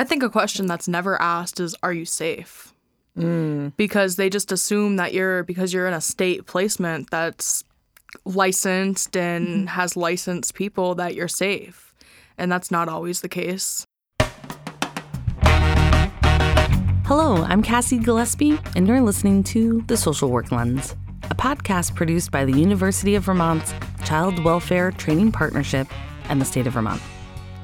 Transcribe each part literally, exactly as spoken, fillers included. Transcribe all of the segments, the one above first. I think a question that's never asked is, are you safe? Mm. Because they just assume that you're, because you're in a state placement that's licensed and mm-hmm. has licensed people, that you're safe. And that's not always the case. Hello, I'm Cassie Gillespie, and you're listening to The Social Work Lens, a podcast produced by the University of Vermont's Child Welfare Training Partnership and the State of Vermont.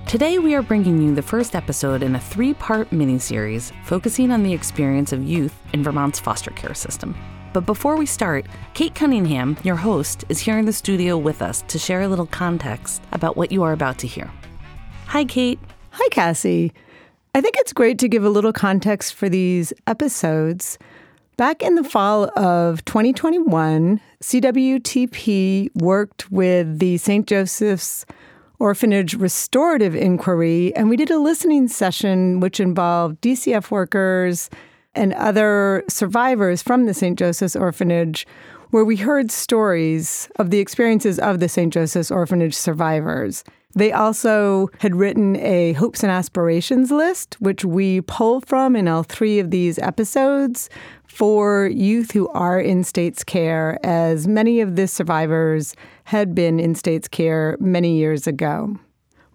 Today, we are bringing you the first episode in a three-part mini-series focusing on the experience of youth in Vermont's foster care system. But before we start, Kate Cunningham, your host, is here in the studio with us to share a little context about what you are about to hear. Hi, Kate. Hi, Cassie. I think it's great to give a little context for these episodes. Back in the fall of twenty twenty-one, C W T P worked with the Saint Joseph's Orphanage Restorative Inquiry, and we did a listening session which involved D C F workers and other survivors from the Saint Joseph's Orphanage, where we heard stories of the experiences of the Saint Joseph's Orphanage survivors. They also had written a hopes and aspirations list, which we pull from in all three of these episodes for youth who are in state's care, as many of the survivors had been in state's care many years ago.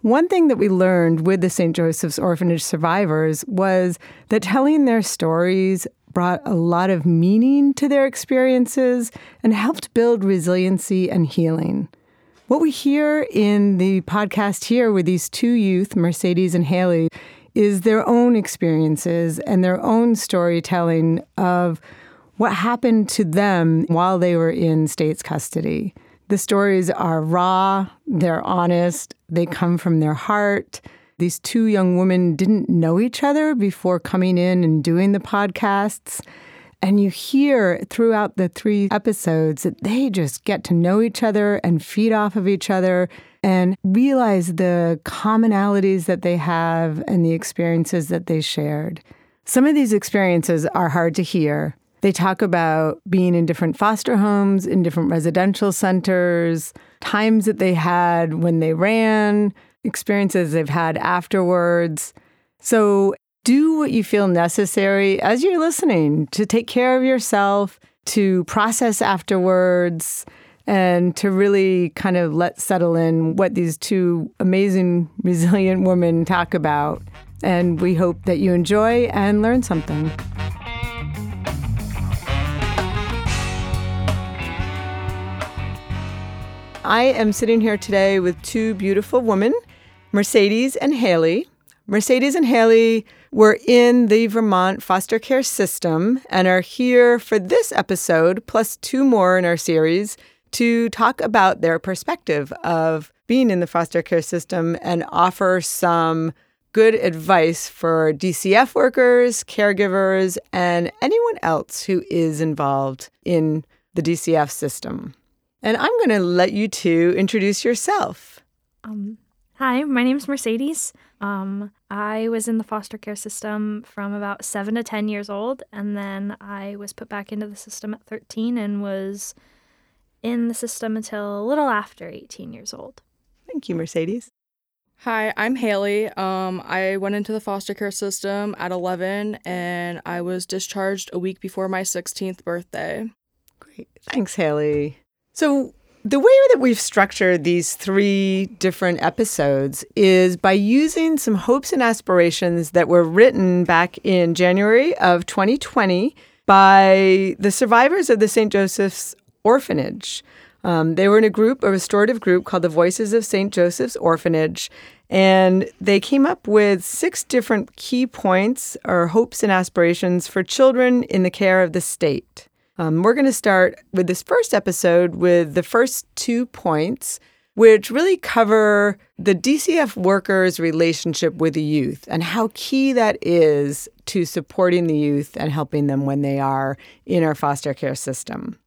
One thing that we learned with the Saint Joseph's Orphanage survivors was that telling their stories brought a lot of meaning to their experiences and helped build resiliency and healing. What we hear in the podcast here with these two youth, Mercedes and Haley, is their own experiences and their own storytelling of what happened to them while they were in state's custody. The stories are raw, they're honest, they come from their heart. These two young women didn't know each other before coming in and doing the podcasts. And you hear throughout the three episodes that they just get to know each other and feed off of each other and realize the commonalities that they have and the experiences that they shared. Some of these experiences are hard to hear. They talk about being in different foster homes, in different residential centers, times that they had when they ran, experiences they've had afterwards. So do what you feel necessary as you're listening to take care of yourself, to process afterwards, and to really kind of let settle in what these two amazing, resilient women talk about. And we hope that you enjoy and learn something. I am sitting here today with two beautiful women, Mercedes and Haley. Mercedes and Haley were in the Vermont foster care system and are here for this episode, plus two more in our series, to talk about their perspective of being in the foster care system and offer some good advice for D C F workers, caregivers, and anyone else who is involved in the D C F system. And I'm going to let you two introduce yourself. Um. Hi, my name's Mercedes. Um, I was in the foster care system from about seven to ten years old, and then I was put back into the system at thirteen and was in the system until a little after eighteen years old. Thank you, Mercedes. Hi, I'm Haley. Um, I went into the foster care system at eleven, and I was discharged a week before my sixteenth birthday. Great. Thanks, Haley. So the way that we've structured these three different episodes is by using some hopes and aspirations that were written back in January of twenty twenty by the survivors of the Saint Joseph's Orphanage. Um, they were in a group, a restorative group called the Voices of Saint Joseph's Orphanage, and they came up with six different key points or hopes and aspirations for children in the care of the state. Um, we're going to start with this first episode with the first two points, which really cover the D C F workers' relationship with the youth and how key that is to supporting the youth and helping them when they are in our foster care system.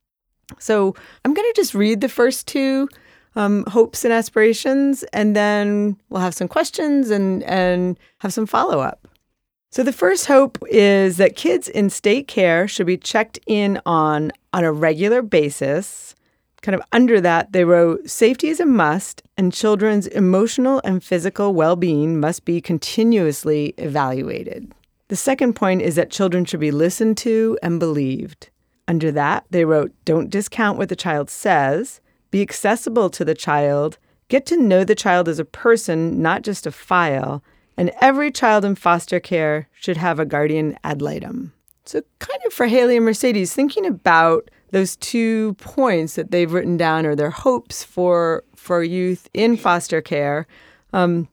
So I'm going to just read the first two um, hopes and aspirations, and then we'll have some questions and, and have some follow-up. So the first hope is that kids in state care should be checked in on on a regular basis, kind of under that, they wrote, safety is a must, and children's emotional and physical well-being must be continuously evaluated. The second point is that children should be listened to and believed. Under that, they wrote, don't discount what the child says, be accessible to the child, get to know the child as a person, not just a file, and every child in foster care should have a guardian ad litem. So kind of for Haley and Mercedes, thinking about those two points that they've written down or their hopes for for youth in foster care, um,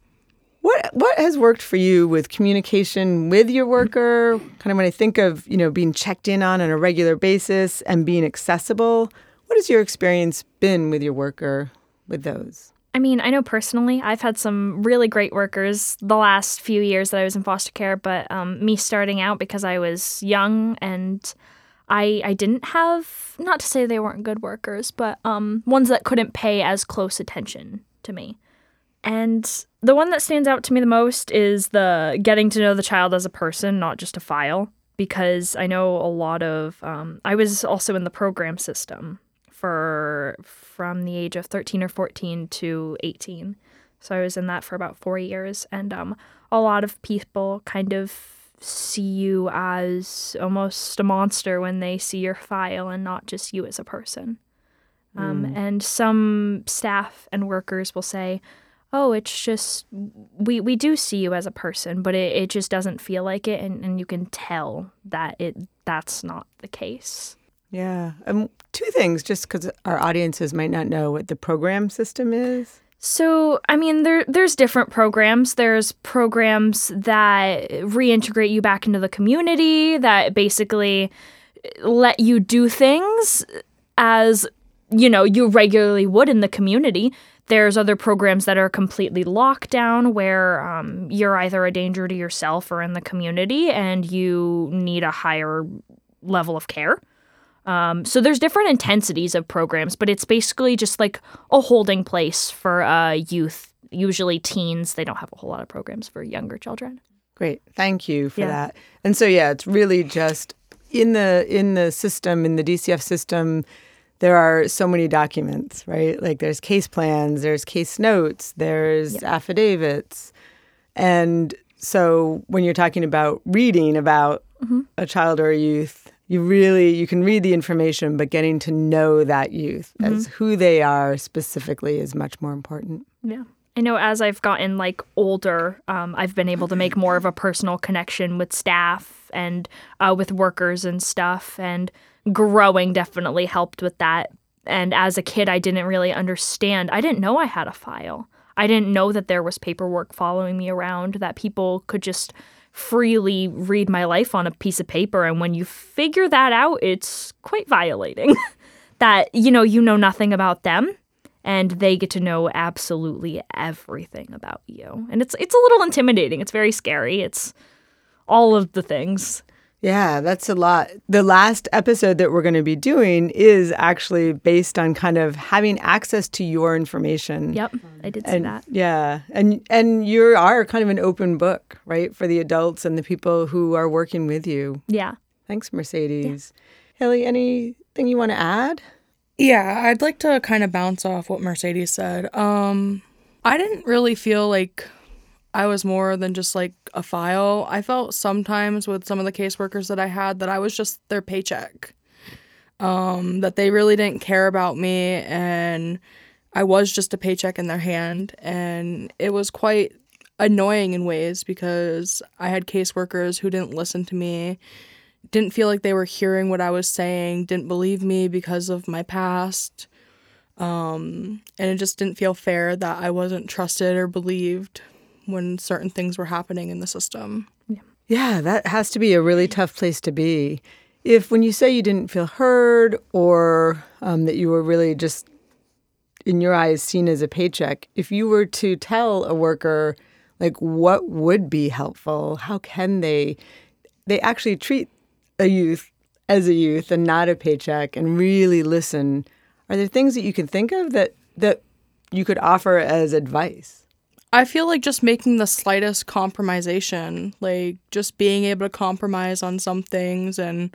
what what has worked for you with communication with your worker? Kind of when I think of, you know, being checked in on on a regular basis and being accessible, what has your experience been with your worker with those? I mean, I know personally, I've had some really great workers the last few years that I was in foster care, but um, me starting out because I was young and I I didn't have, not to say they weren't good workers, but um, ones that couldn't pay as close attention to me. And the one that stands out to me the most is the getting to know the child as a person, not just a file, because I know a lot of, um, I was also in the program system for from the age of thirteen or fourteen to eighteen. So I was in that for about four years. And um, a lot of people kind of see you as almost a monster when they see your file and not just you as a person. Mm. Um, and some staff and workers will say, oh, it's just, we, we do see you as a person, but it, it just doesn't feel like it. And, and you can tell that it that's not the case. Yeah. Um, two things, just because our audiences might not know what the program system is. So, I mean, there there's different programs. There's programs that reintegrate you back into the community, that basically let you do things as, you know, you regularly would in the community. There's other programs that are completely locked down where um, you're either a danger to yourself or in the community and you need a higher level of care. Um, so there's different intensities of programs, but it's basically just like a holding place for uh, youth, usually teens. They don't have a whole lot of programs for younger children. Great. Thank you for yeah. that. And so, yeah, it's really just in the in the system, in the D C F system, there are so many documents, right? Like there's case plans, there's case notes, there's yeah. affidavits. And so when you're talking about reading about mm-hmm. a child or a youth, You really, you can read the information, but getting to know that youth mm-hmm. as who they are specifically is much more important. Yeah. I know as I've gotten like older, um, I've been able to make more of a personal connection with staff and uh, with workers and stuff, and growing definitely helped with that. And as a kid, I didn't really understand. I didn't know I had a file. I didn't know that there was paperwork following me around, that people could just freely read my life on a piece of paper. And when you figure that out, it's quite violating that, you know, you know nothing about them and they get to know absolutely everything about you. And it's it's a little intimidating. It's very scary. It's all of the things. Yeah, that's a lot. The last episode that we're going to be doing is actually based on kind of having access to your information. Yep, I did see and, that. Yeah, and and you are kind of an open book, right, for the adults and the people who are working with you. Yeah. Thanks, Mercedes. Yeah. Haley, anything you want to add? Yeah, I'd like to kind of bounce off what Mercedes said. Um, I didn't really feel like I was more than just like a file. I felt sometimes with some of the caseworkers that I had that I was just their paycheck, um, that they really didn't care about me, and I was just a paycheck in their hand. And it was quite annoying in ways because I had caseworkers who didn't listen to me, didn't feel like they were hearing what I was saying, didn't believe me because of my past. Um, and it just didn't feel fair that I wasn't trusted or believed when certain things were happening in the system. Yeah. yeah, that has to be a really tough place to be. If when you say you didn't feel heard or um, that you were really just, in your eyes, seen as a paycheck, if you were to tell a worker, like, what would be helpful, how can they, they actually treat a youth as a youth and not a paycheck and really listen, are there things that you can think of that that you could offer as advice? I feel like just making the slightest compromisation, like just being able to compromise on some things and,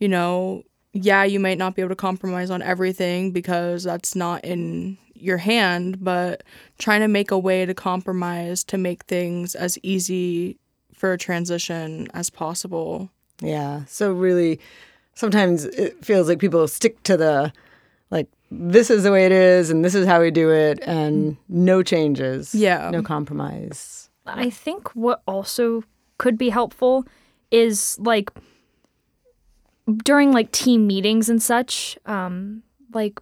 you know, yeah, you might not be able to compromise on everything because that's not in your hand, but trying to make a way to compromise to make things as easy for a transition as possible. Yeah. So really, sometimes it feels like people stick to the, like, this is the way it is and this is how we do it and no changes. Yeah. No compromise. I think what also could be helpful is, like, during, like, team meetings and such, um, like,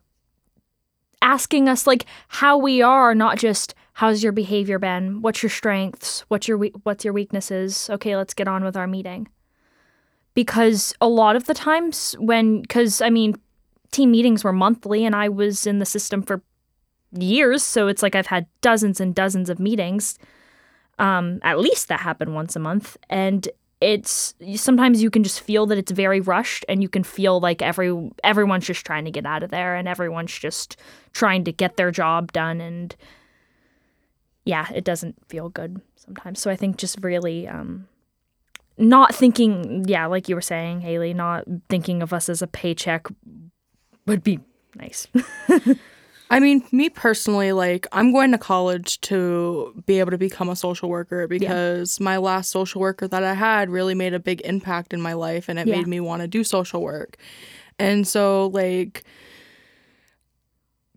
asking us, like, how we are, not just how's your behavior been, what's your strengths, what's your we- what's your weaknesses, okay, let's get on with our meeting. Because a lot of the times when, because, I mean, team meetings were monthly and I was in the system for years, so it's like I've had dozens and dozens of meetings, um, at least that happen once a month, and it's sometimes you can just feel that it's very rushed and you can feel like every everyone's just trying to get out of there and everyone's just trying to get their job done. And yeah, it doesn't feel good sometimes. So I think just really um, not thinking, yeah, like you were saying, Haley, not thinking of us as a paycheck would be nice. I mean, me personally, like, I'm going to college to be able to become a social worker because yeah. my last social worker that I had really made a big impact in my life, and it yeah. made me want to do social work. And so, like,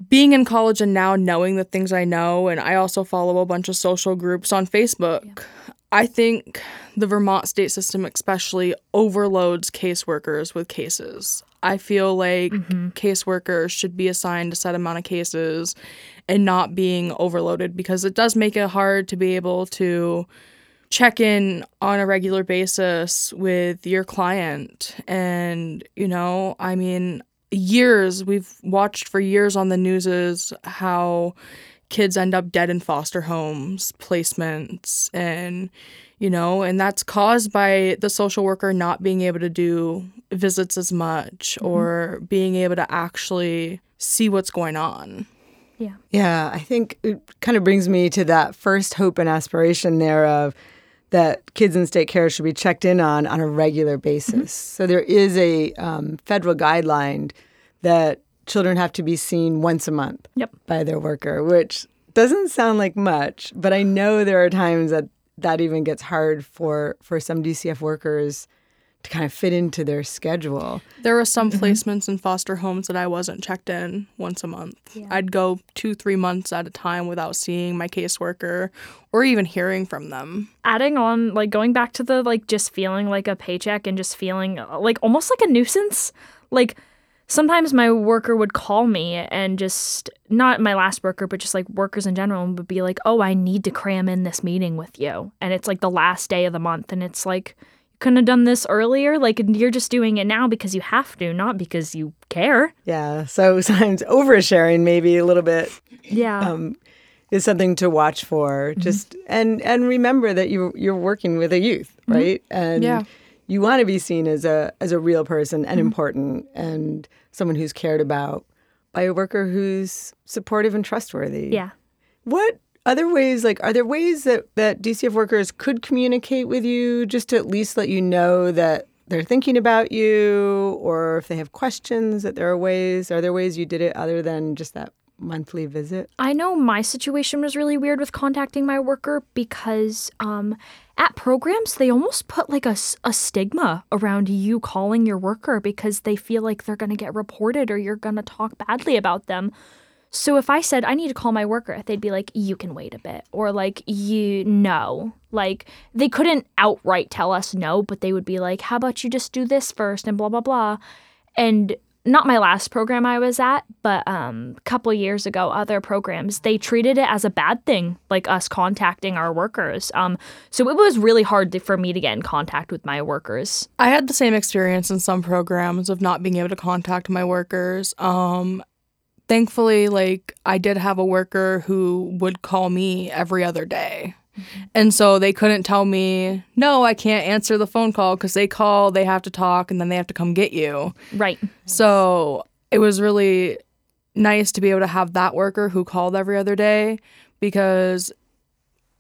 being in college and now knowing the things I know, and I also follow a bunch of social groups on Facebook, yeah. I think the Vermont state system especially overloads caseworkers with cases. I feel like mm-hmm. caseworkers should be assigned a set amount of cases and not being overloaded, because it does make it hard to be able to check in on a regular basis with your client. And, you know, I mean, years, we've watched for years on the news is how kids end up dead in foster homes, placements, and, you know, and that's caused by the social worker not being able to do visits as much mm-hmm. or being able to actually see what's going on. Yeah. Yeah, I think it kind of brings me to that first hope and aspiration there of that kids in state care should be checked in on on a regular basis. Mm-hmm. So there is a um, federal guideline that children have to be seen once a month yep. by their worker, which doesn't sound like much, but I know there are times that that even gets hard for, for some D C F workers to kind of fit into their schedule. There were some mm-hmm. placements in foster homes that I wasn't checked in once a month. Yeah. I'd go two, three months at a time without seeing my caseworker or even hearing from them. Adding on, like, going back to the, like, just feeling like a paycheck and just feeling like almost like a nuisance. Like, sometimes my worker would call me and just, not my last worker, but just, like, workers in general would be like, oh, I need to cram in this meeting with you. And it's, like, the last day of the month. And it's like, you couldn't have done this earlier. Like, you're just doing it now because you have to, not because you care. Yeah. So sometimes oversharing maybe a little bit yeah, um, is something to watch for. Mm-hmm. Just and, and remember that you, you're working with a youth, right? Mm-hmm. And yeah. you want to be seen as a as a real person and mm-hmm. important and someone who's cared about by a worker who's supportive and trustworthy. Yeah. What other ways, like, are there ways that, that D C F workers could communicate with you just to at least let you know that they're thinking about you, or if they have questions, that there are ways, are there ways you did it other than just that monthly visit? I know my situation was really weird with contacting my worker because um, at programs, they almost put like a, a stigma around you calling your worker because they feel like they're going to get reported or you're going to talk badly about them. So if I said, I need to call my worker, they'd be like, you can wait a bit, or like, you know, like they couldn't outright tell us no, but they would be like, how about you just do this first and blah, blah, blah. And not my last program I was at, but um, a couple years ago, other programs, they treated it as a bad thing, like us contacting our workers. Um, so it was really hard to, for me to get in contact with my workers. I had the same experience in some programs of not being able to contact my workers. Um, thankfully, like, I did have a worker who would call me every other day. And so they couldn't tell me, no, I can't answer the phone call, because they call, they have to talk, and then they have to come get you. Right. So it was really nice to be able to have that worker who called every other day, because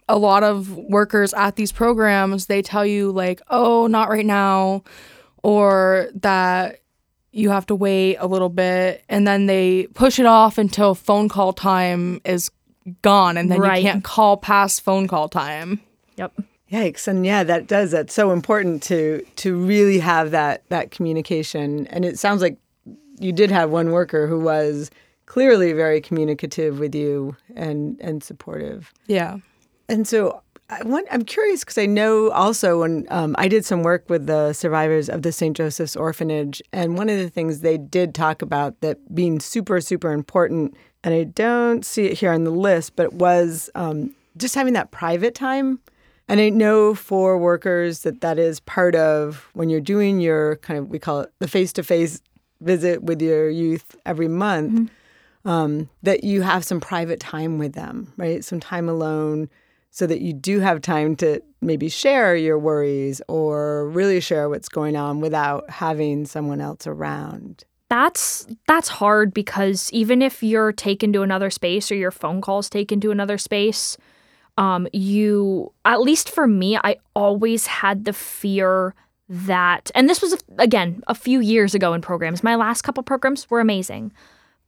a lot of workers at these programs, they tell you like, oh, not right now, or that you have to wait a little bit, and then they push it off until phone call time is gone, and then right. you can't call past phone call time. Yep. Yikes. And yeah, that does. That's so important to to really have that that communication. And it sounds like you did have one worker who was clearly very communicative with you and, and supportive. Yeah. And so I want, I'm curious because I know also when um, I did some work with the survivors of the Saint Joseph's Orphanage, and one of the things they did talk about that being super, super important, and I don't see it here on the list, but it was um, just having that private time. And I know for workers that that is part of when you're doing your kind of, we call it the face-to-face visit with your youth every month. Mm-hmm. Um, that you have some private time with them, right? Some time alone so that you do have time to maybe share your worries or really share what's going on without having someone else around. That's that's hard because even if you're taken to another space or your phone call's taken to another space, um, you, at least for me, I always had the fear that, and this was, again, a few years ago in programs. My last couple programs were amazing.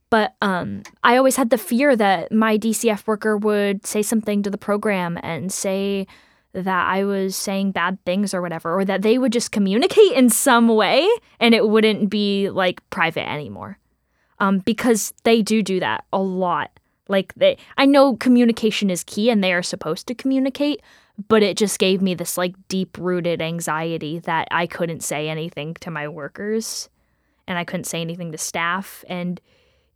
But um, I always had the fear that my D C F worker would say something to the program and say that I was saying bad things or whatever, or that they would just communicate in some way and it wouldn't be like private anymore, um, because they do do that a lot. Like they, I know communication is key and they are supposed to communicate, but it just gave me this like deep-rooted anxiety that I couldn't say anything to my workers and I couldn't say anything to staff. And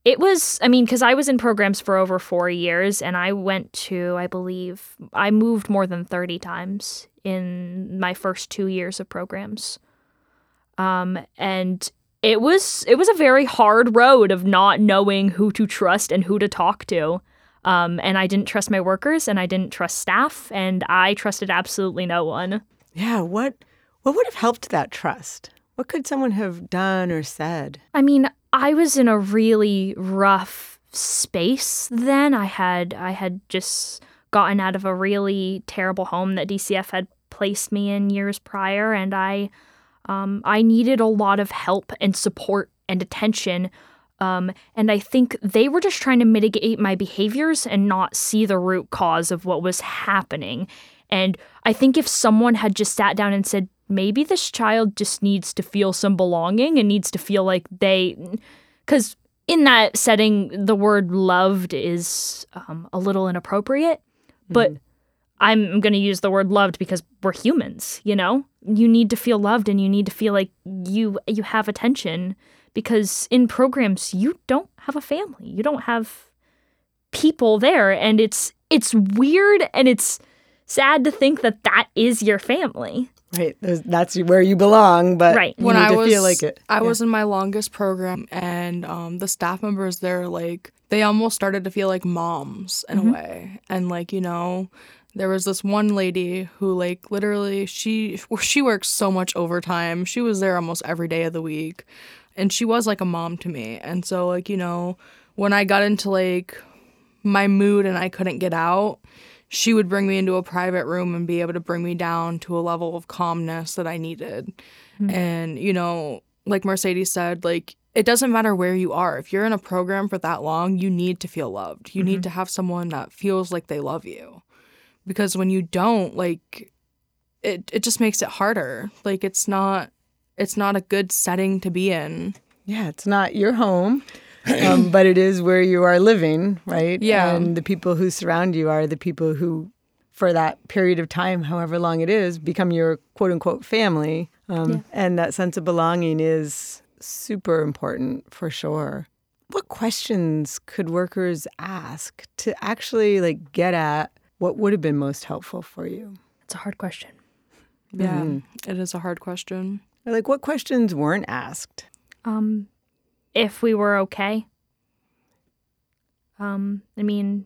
it was, I mean, because I was in programs for over four years and I went to, I believe, I moved more than thirty times in my first two years of programs. Um, and it was it was a very hard road of not knowing who to trust and who to talk to. Um, and I didn't trust my workers and I didn't trust staff and I trusted absolutely no one. Yeah, what what would have helped that trust? What could someone have done or said? I mean, I was in a really rough space then. I had I had just gotten out of a really terrible home that D C F had placed me in years prior, and I um, I needed a lot of help and support and attention. Um, and I think they were just trying to mitigate my behaviors and not see the root cause of what was happening. And I think if someone had just sat down and said, maybe this child just needs to feel some belonging and needs to feel like they, because in that setting, the word loved is um, a little inappropriate, mm-hmm. but I'm going to use the word loved because we're humans, you know? You need to feel loved and you need to feel like you you have attention because in programs, you don't have a family. You don't have people there, and it's it's weird and it's sad to think that that is your family. Right. That's where you belong, but right. you when need I to was, feel like it. I yeah. was in my longest program, and um, the staff members there, like, they almost started to feel like moms in mm-hmm. a way. And, like, you know, there was this one lady who, like, literally, she, she works so much overtime. She was there almost every day of the week, and she was like a mom to me. And so, like, you know, when I got into, like, my mood and I couldn't get out, she would bring me into a private room and be able to bring me down to a level of calmness that I needed. Mm-hmm. And, you know, like Mercedes said, like, it doesn't matter where you are. If you're in a program for that long, you need to feel loved. You mm-hmm. need to have someone that feels like they love you. Because when you don't, like, it it just makes it harder. Like, it's not, it's not a good setting to be in. Yeah, it's not your home. Um, but it is where you are living, right? Yeah. And the people who surround you are the people who, for that period of time, however long it is, become your quote-unquote family. Um, yeah. And that sense of belonging is super important for sure. What questions could workers ask to actually like get at what would have been most helpful for you? It's a hard question. Yeah, mm-hmm. It is a hard question. Or, like, what questions weren't asked? Um. If we were okay. Um, I mean,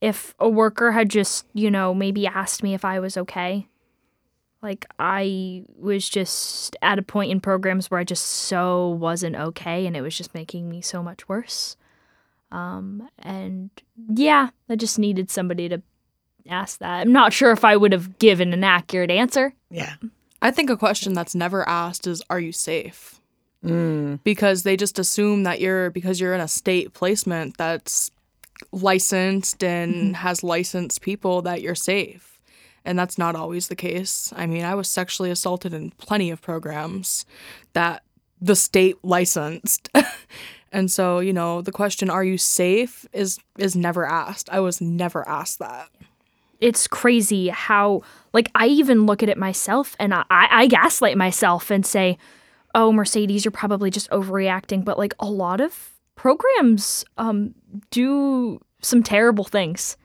if a worker had just, you know, maybe asked me if I was okay. Like, I was just at a point in programs where I just so wasn't okay, and it was just making me so much worse. Um, and yeah, I just needed somebody to ask that. I'm not sure if I would have given an accurate answer. Yeah. I think a question that's never asked is, are you safe? mm. because they just assume that you're, because you're in a state placement that's licensed and mm-hmm. has licensed people, that you're safe. And that's not always the case. I mean, I was sexually assaulted in plenty of programs that the state licensed. And so, you know, the question, are you safe, is is never asked. I was never asked that. It's crazy how, like, I even look at it myself and I, I gaslight myself and say, oh, Mercedes, you're probably just overreacting. But, like, a lot of programs um, do some terrible things.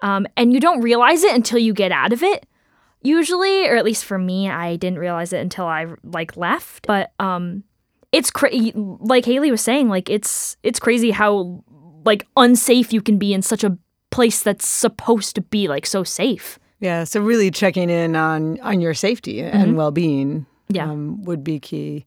Um, and you don't realize it until you get out of it, usually. Or at least for me, I didn't realize it until I, like, left. But um, it's crazy. Like Haley was saying, like, it's it's crazy how, like, unsafe you can be in such a place that's supposed to be, like, so safe. Yeah, so really checking in on, on your safety and mm-hmm. well-being yeah. um, would be key.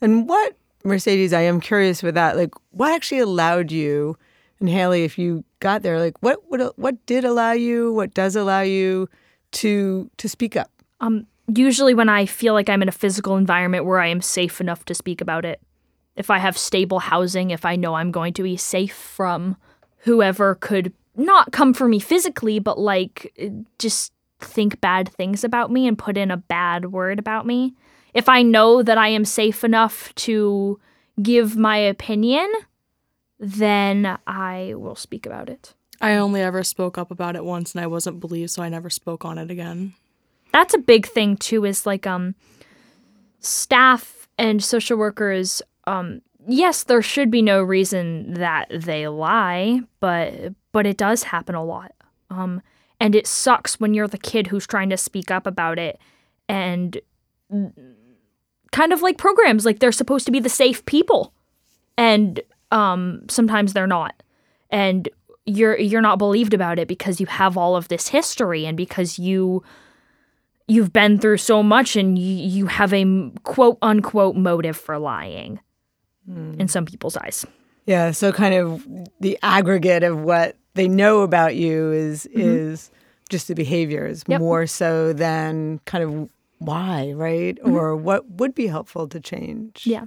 And what, Mercedes, I am curious with that, like, what actually allowed you, and Haley, if you got there, like, what would, what did allow you, what does allow you to to speak up? Um, usually when I feel like I'm in a physical environment where I am safe enough to speak about it. If I have stable housing, if I know I'm going to be safe from whoever could not come for me physically, but, like, just think bad things about me and put in a bad word about me. If I know that I am safe enough to give my opinion, then I will speak about it. I only ever spoke up about it once and I wasn't believed, so I never spoke on it again. That's a big thing, too, is, like, um, staff and social workers, um, yes, there should be no reason that they lie, but... but it does happen a lot. Um, and it sucks when you're the kid who's trying to speak up about it. And kind of like programs, like, they're supposed to be the safe people. And um, sometimes they're not. And you're you're not believed about it because you have all of this history and because you, you've been through so much and you, you have a quote-unquote motive for lying mm. in some people's eyes. Yeah, so kind of the aggregate of what they know about you is mm-hmm. is just the behaviors yep. more so than kind of why, right? Mm-hmm. Or what would be helpful to change. Yeah.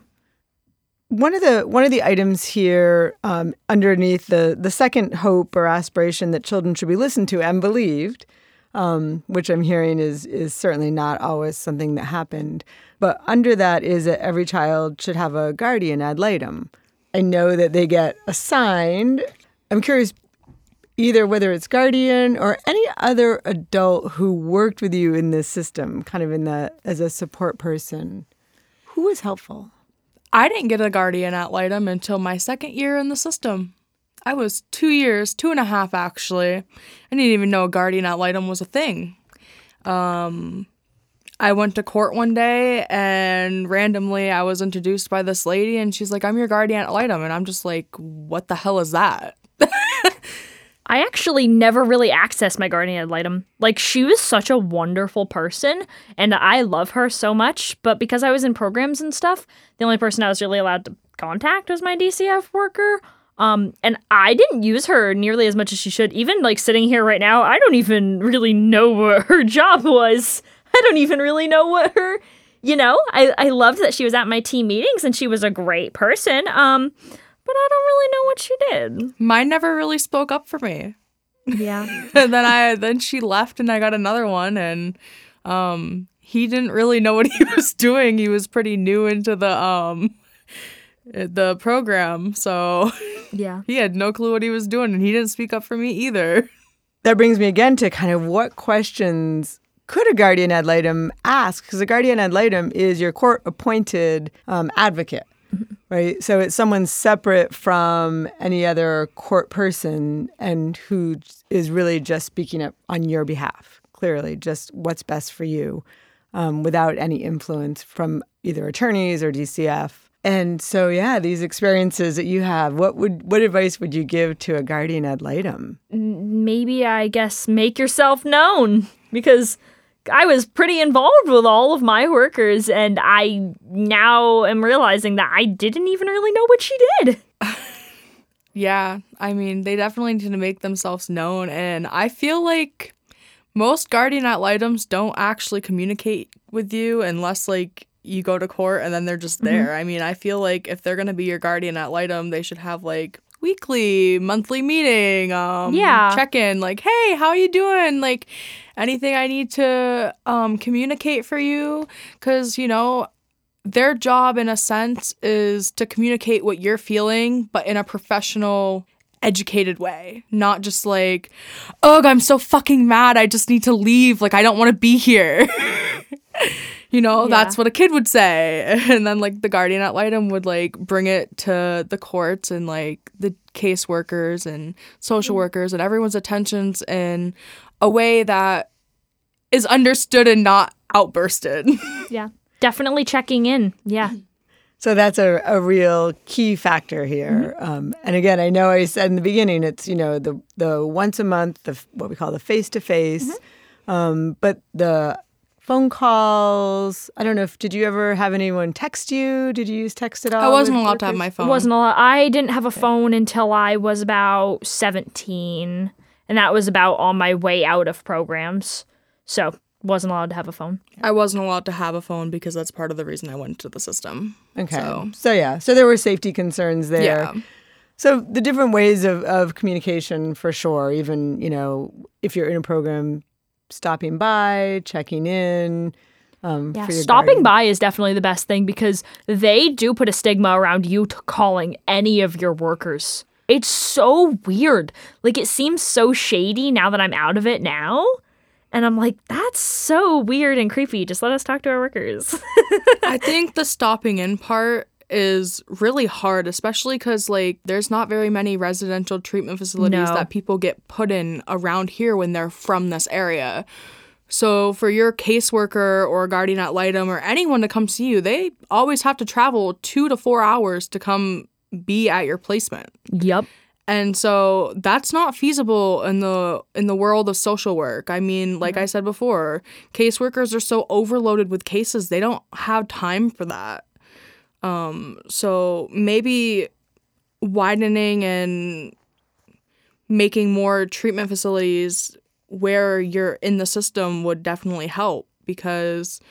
One of the one of the items here um, underneath the the second hope or aspiration that children should be listened to and believed, um, which I'm hearing is is certainly not always something that happened. But under that is that every child should have a guardian ad litem. I know that they get assigned. I'm curious, either whether it's guardian or any other adult who worked with you in this system, kind of in the as a support person, who was helpful? I didn't get a guardian ad litem until my second year in the system. I was two years, two and a half actually. I didn't even know a guardian ad litem was a thing. Um, I went to court one day and randomly I was introduced by this lady and she's like, I'm your guardian ad litem. And I'm just like, what the hell is that? I actually never really accessed my guardian ad litem. Like, she was such a wonderful person and I love her so much. But because I was in programs and stuff, the only person I was really allowed to contact was my D C F worker. Um, and I didn't use her nearly as much as she should. Even like sitting here right now, I don't even really know what her job was. I don't even really know what her, you know, I, I loved that she was at my team meetings and she was a great person, um, but I don't really know what she did. Mine never really spoke up for me. Yeah. And then I, then she left and I got another one and um, he didn't really know what he was doing. He was pretty new into the, um, the program. So yeah, he had no clue what he was doing and he didn't speak up for me either. That brings me again to kind of what questions could a guardian ad litem ask? Because a guardian ad litem is your court-appointed um, advocate, mm-hmm. right? So it's someone separate from any other court person and who is really just speaking up on your behalf, clearly, just what's best for you um, without any influence from either attorneys or D C F. And so, yeah, these experiences that you have, what would what advice would you give to a guardian ad litem? Maybe, I guess, make yourself known, because I was pretty involved with all of my workers, and I now am realizing that I didn't even really know what she did. Yeah, I mean, they definitely need to make themselves known, and I feel like most guardian ad litems don't actually communicate with you unless, like, you go to court and then they're just there. Mm-hmm. I mean, I feel like if they're going to be your guardian ad litem, they should have like weekly, monthly meeting, um, yeah. check-in, like, hey, how are you doing? Like, anything I need to um, communicate for you? Because, you know, their job, in a sense, is to communicate what you're feeling, but in a professional, educated way. Not just like, ugh, I'm so fucking mad, I just need to leave. Like, I don't want to be here. You know, yeah. That's what a kid would say. And then, like, the guardian ad litem would, like, bring it to the courts and, like, the caseworkers and social workers and everyone's attentions in a way that is understood and not outbursted. Yeah. Definitely checking in. Yeah. So that's a, a real key factor here. Mm-hmm. Um, and again, I know I said in the beginning, it's, you know, the the once a month, the what we call the face-to-face, mm-hmm. um, but the phone calls. I don't know if, did you ever have anyone text you? Did you use text at all? I wasn't allowed to have my phone. I wasn't allowed. I didn't have a phone until I was about seventeen. And that was about on my way out of programs. So wasn't allowed to have a phone. I wasn't allowed to have a phone because that's part of the reason I went into the system. Okay. So, so yeah. So there were safety concerns there. Yeah. So the different ways of, of communication for sure. Even, you know, if you're in a program, stopping by, checking in. Um, yeah, for your stopping garden. by is definitely the best thing because they do put a stigma around you t- calling any of your workers. It's so weird. Like, it seems so shady now that I'm out of it now. And I'm like, that's so weird and creepy. Just let us talk to our workers. I think the stopping in part is really hard, especially because, like, there's not very many residential treatment facilities no. that people get put in around here when they're from this area. So for your caseworker or guardian ad litem or anyone to come see you, they always have to travel two to four hours to come be at your placement. Yep. And so that's not feasible in the in the world of social work. I mean, like mm-hmm. I said before, caseworkers are so overloaded with cases, they don't have time for that. Um, so maybe widening and making more treatment facilities where you're in the system would definitely help, because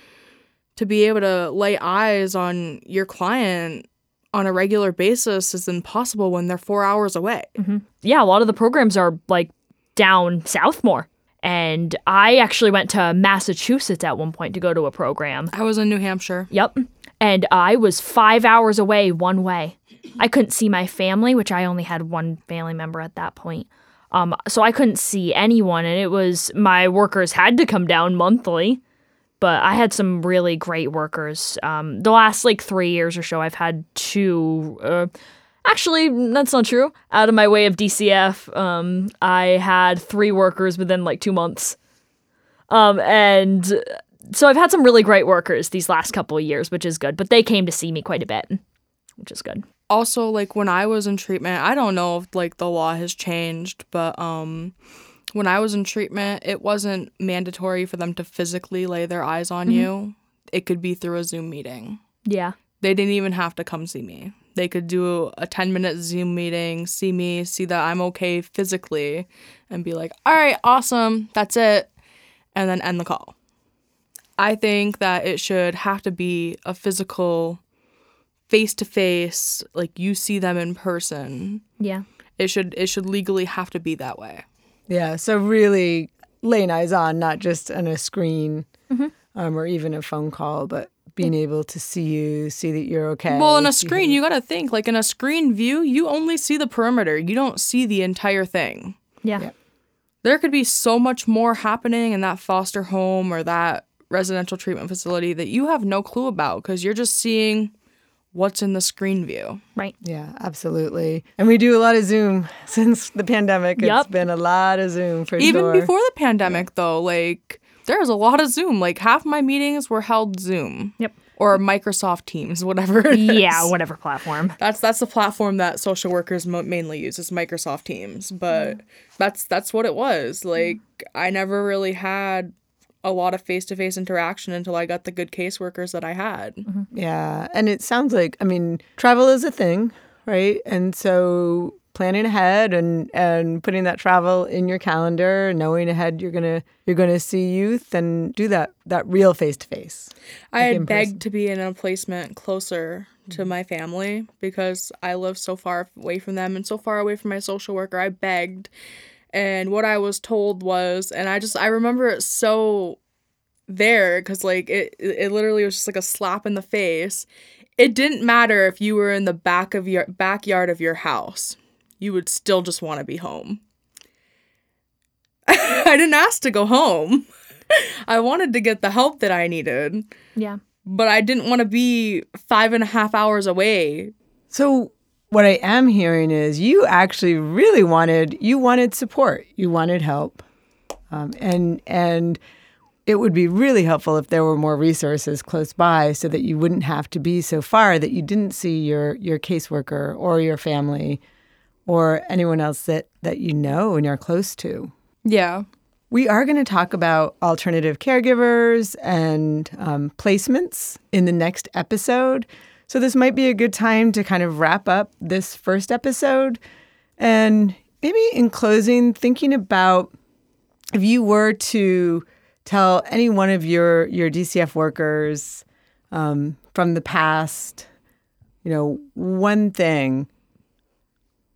to be able to lay eyes on your client on a regular basis is impossible when they're four hours away. Mm-hmm. Yeah, a lot of the programs are like down south more. And I actually went to Massachusetts at one point to go to a program. I was in New Hampshire. Yep. And I was five hours away one way. I couldn't see my family, which I only had one family member at that point. Um, so I couldn't see anyone. And it was, my workers had to come down monthly. But I had some really great workers. Um, the last, like, three years or so, I've had two. Uh, actually, that's not true. Out of my way of D C F, um, I had three workers within, like, two months. Um, and... So I've had some really great workers these last couple of years, which is good. But they came to see me quite a bit, which is good. Also, like, when I was in treatment, I don't know if, like, the law has changed, but um, when I was in treatment, it wasn't mandatory for them to physically lay their eyes on mm-hmm. you. It could be through a Zoom meeting. Yeah. They didn't even have to come see me. They could do a ten-minute Zoom meeting, see me, see that I'm okay physically, and be like, all right, awesome, that's it, and then end the call. I think that it should have to be a physical, face-to-face, like, you see them in person. Yeah. It should it should legally have to be that way. Yeah, so really laying eyes on, not just on a screen mm-hmm. um, or even a phone call, but being able to see you, see that you're okay. Well, in a screen, you got to think, like, in a screen view, you only see the perimeter. You don't see the entire thing. Yeah. yeah. There could be so much more happening in that foster home or that residential treatment facility that you have no clue about because you're just seeing what's in the screen view. Right. Yeah, absolutely. And we do a lot of Zoom since the pandemic. Yep. It's been a lot of Zoom for Even sure. Even before the pandemic, yeah. though, like, there's a lot of Zoom. Like, half my meetings were held Zoom. Yep. Or Microsoft Teams, whatever it is. Yeah, whatever platform. That's that's the platform that social workers mo- mainly use, is Microsoft Teams. But mm. that's that's what it was. Like, mm. I never really had a lot of face-to-face interaction until I got the good caseworkers that I had. Mm-hmm. Yeah. And it sounds like, I mean, travel is a thing, right? And so planning ahead and, and putting that travel in your calendar, knowing ahead you're gonna you're gonna see youth and do that that real face to face. I had begged to be in a placement closer to my family because I live so far away from them and so far away from my social worker. I begged, and what I was told was, and I just I remember it so there because like it it literally was just like a slap in the face. It didn't matter if you were in the back of your backyard of your house. You would still just want to be home. I didn't ask to go home. I wanted to get the help that I needed. Yeah. But I didn't want to be five and a half hours away. So what I am hearing is you actually really wanted, you wanted support. You wanted help. Um, and and it would be really helpful if there were more resources close by so that you wouldn't have to be so far that you didn't see your, your caseworker or your family or anyone else that, that you know and are close to. Yeah. We are going to talk about alternative caregivers and um, placements in the next episode. So this might be a good time to kind of wrap up this first episode. And maybe in closing, thinking about if you were to tell any one of your, your D C F workers um, from the past, you know, one thing,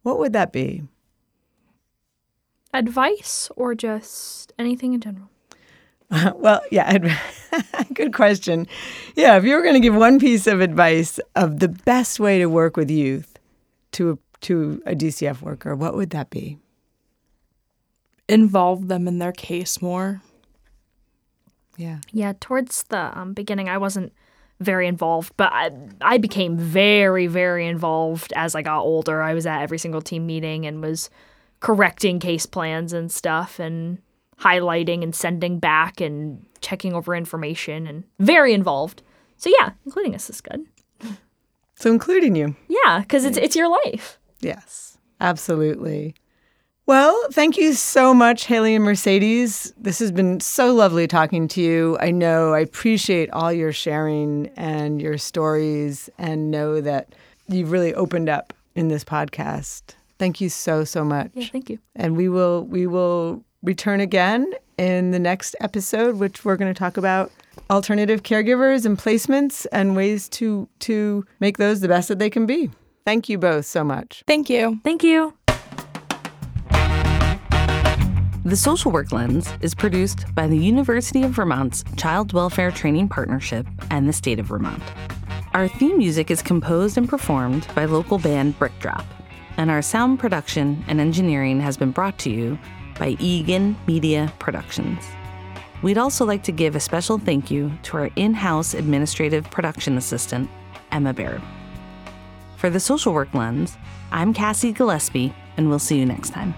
what would that be? Advice or just anything in general? Uh, well, yeah, good question. Yeah, if you were going to give one piece of advice of the best way to work with youth to a, to a D C F worker, what would that be? Involve them in their case more. Yeah. Yeah, towards the um, beginning, I wasn't very involved, but I, I became very, very involved as I got older. I was at every single team meeting and was correcting case plans and stuff and highlighting and sending back and checking over information and very involved. So yeah, including us is good. So including you. Yeah, because it's, it's your life. Yes, absolutely. Well, thank you so much, Haley and Mercedes. This has been so lovely talking to you. I know I appreciate all your sharing and your stories and know that you've really opened up in this podcast. Thank you so, so much. Yeah, thank you. And we will we will return again in the next episode, which we're going to talk about alternative caregivers and placements and ways to to make those the best that they can be. Thank you both so much. Thank you. Thank you. The Social Work Lens is produced by the University of Vermont's Child Welfare Training Partnership and the State of Vermont. Our theme music is composed and performed by local band Brick Drop, and our sound production and engineering has been brought to you by Egan Media Productions. We'd also like to give a special thank you to our in-house administrative production assistant, Emma Baird. For The Social Work Lens, I'm Cassie Gillespie, and we'll see you next time.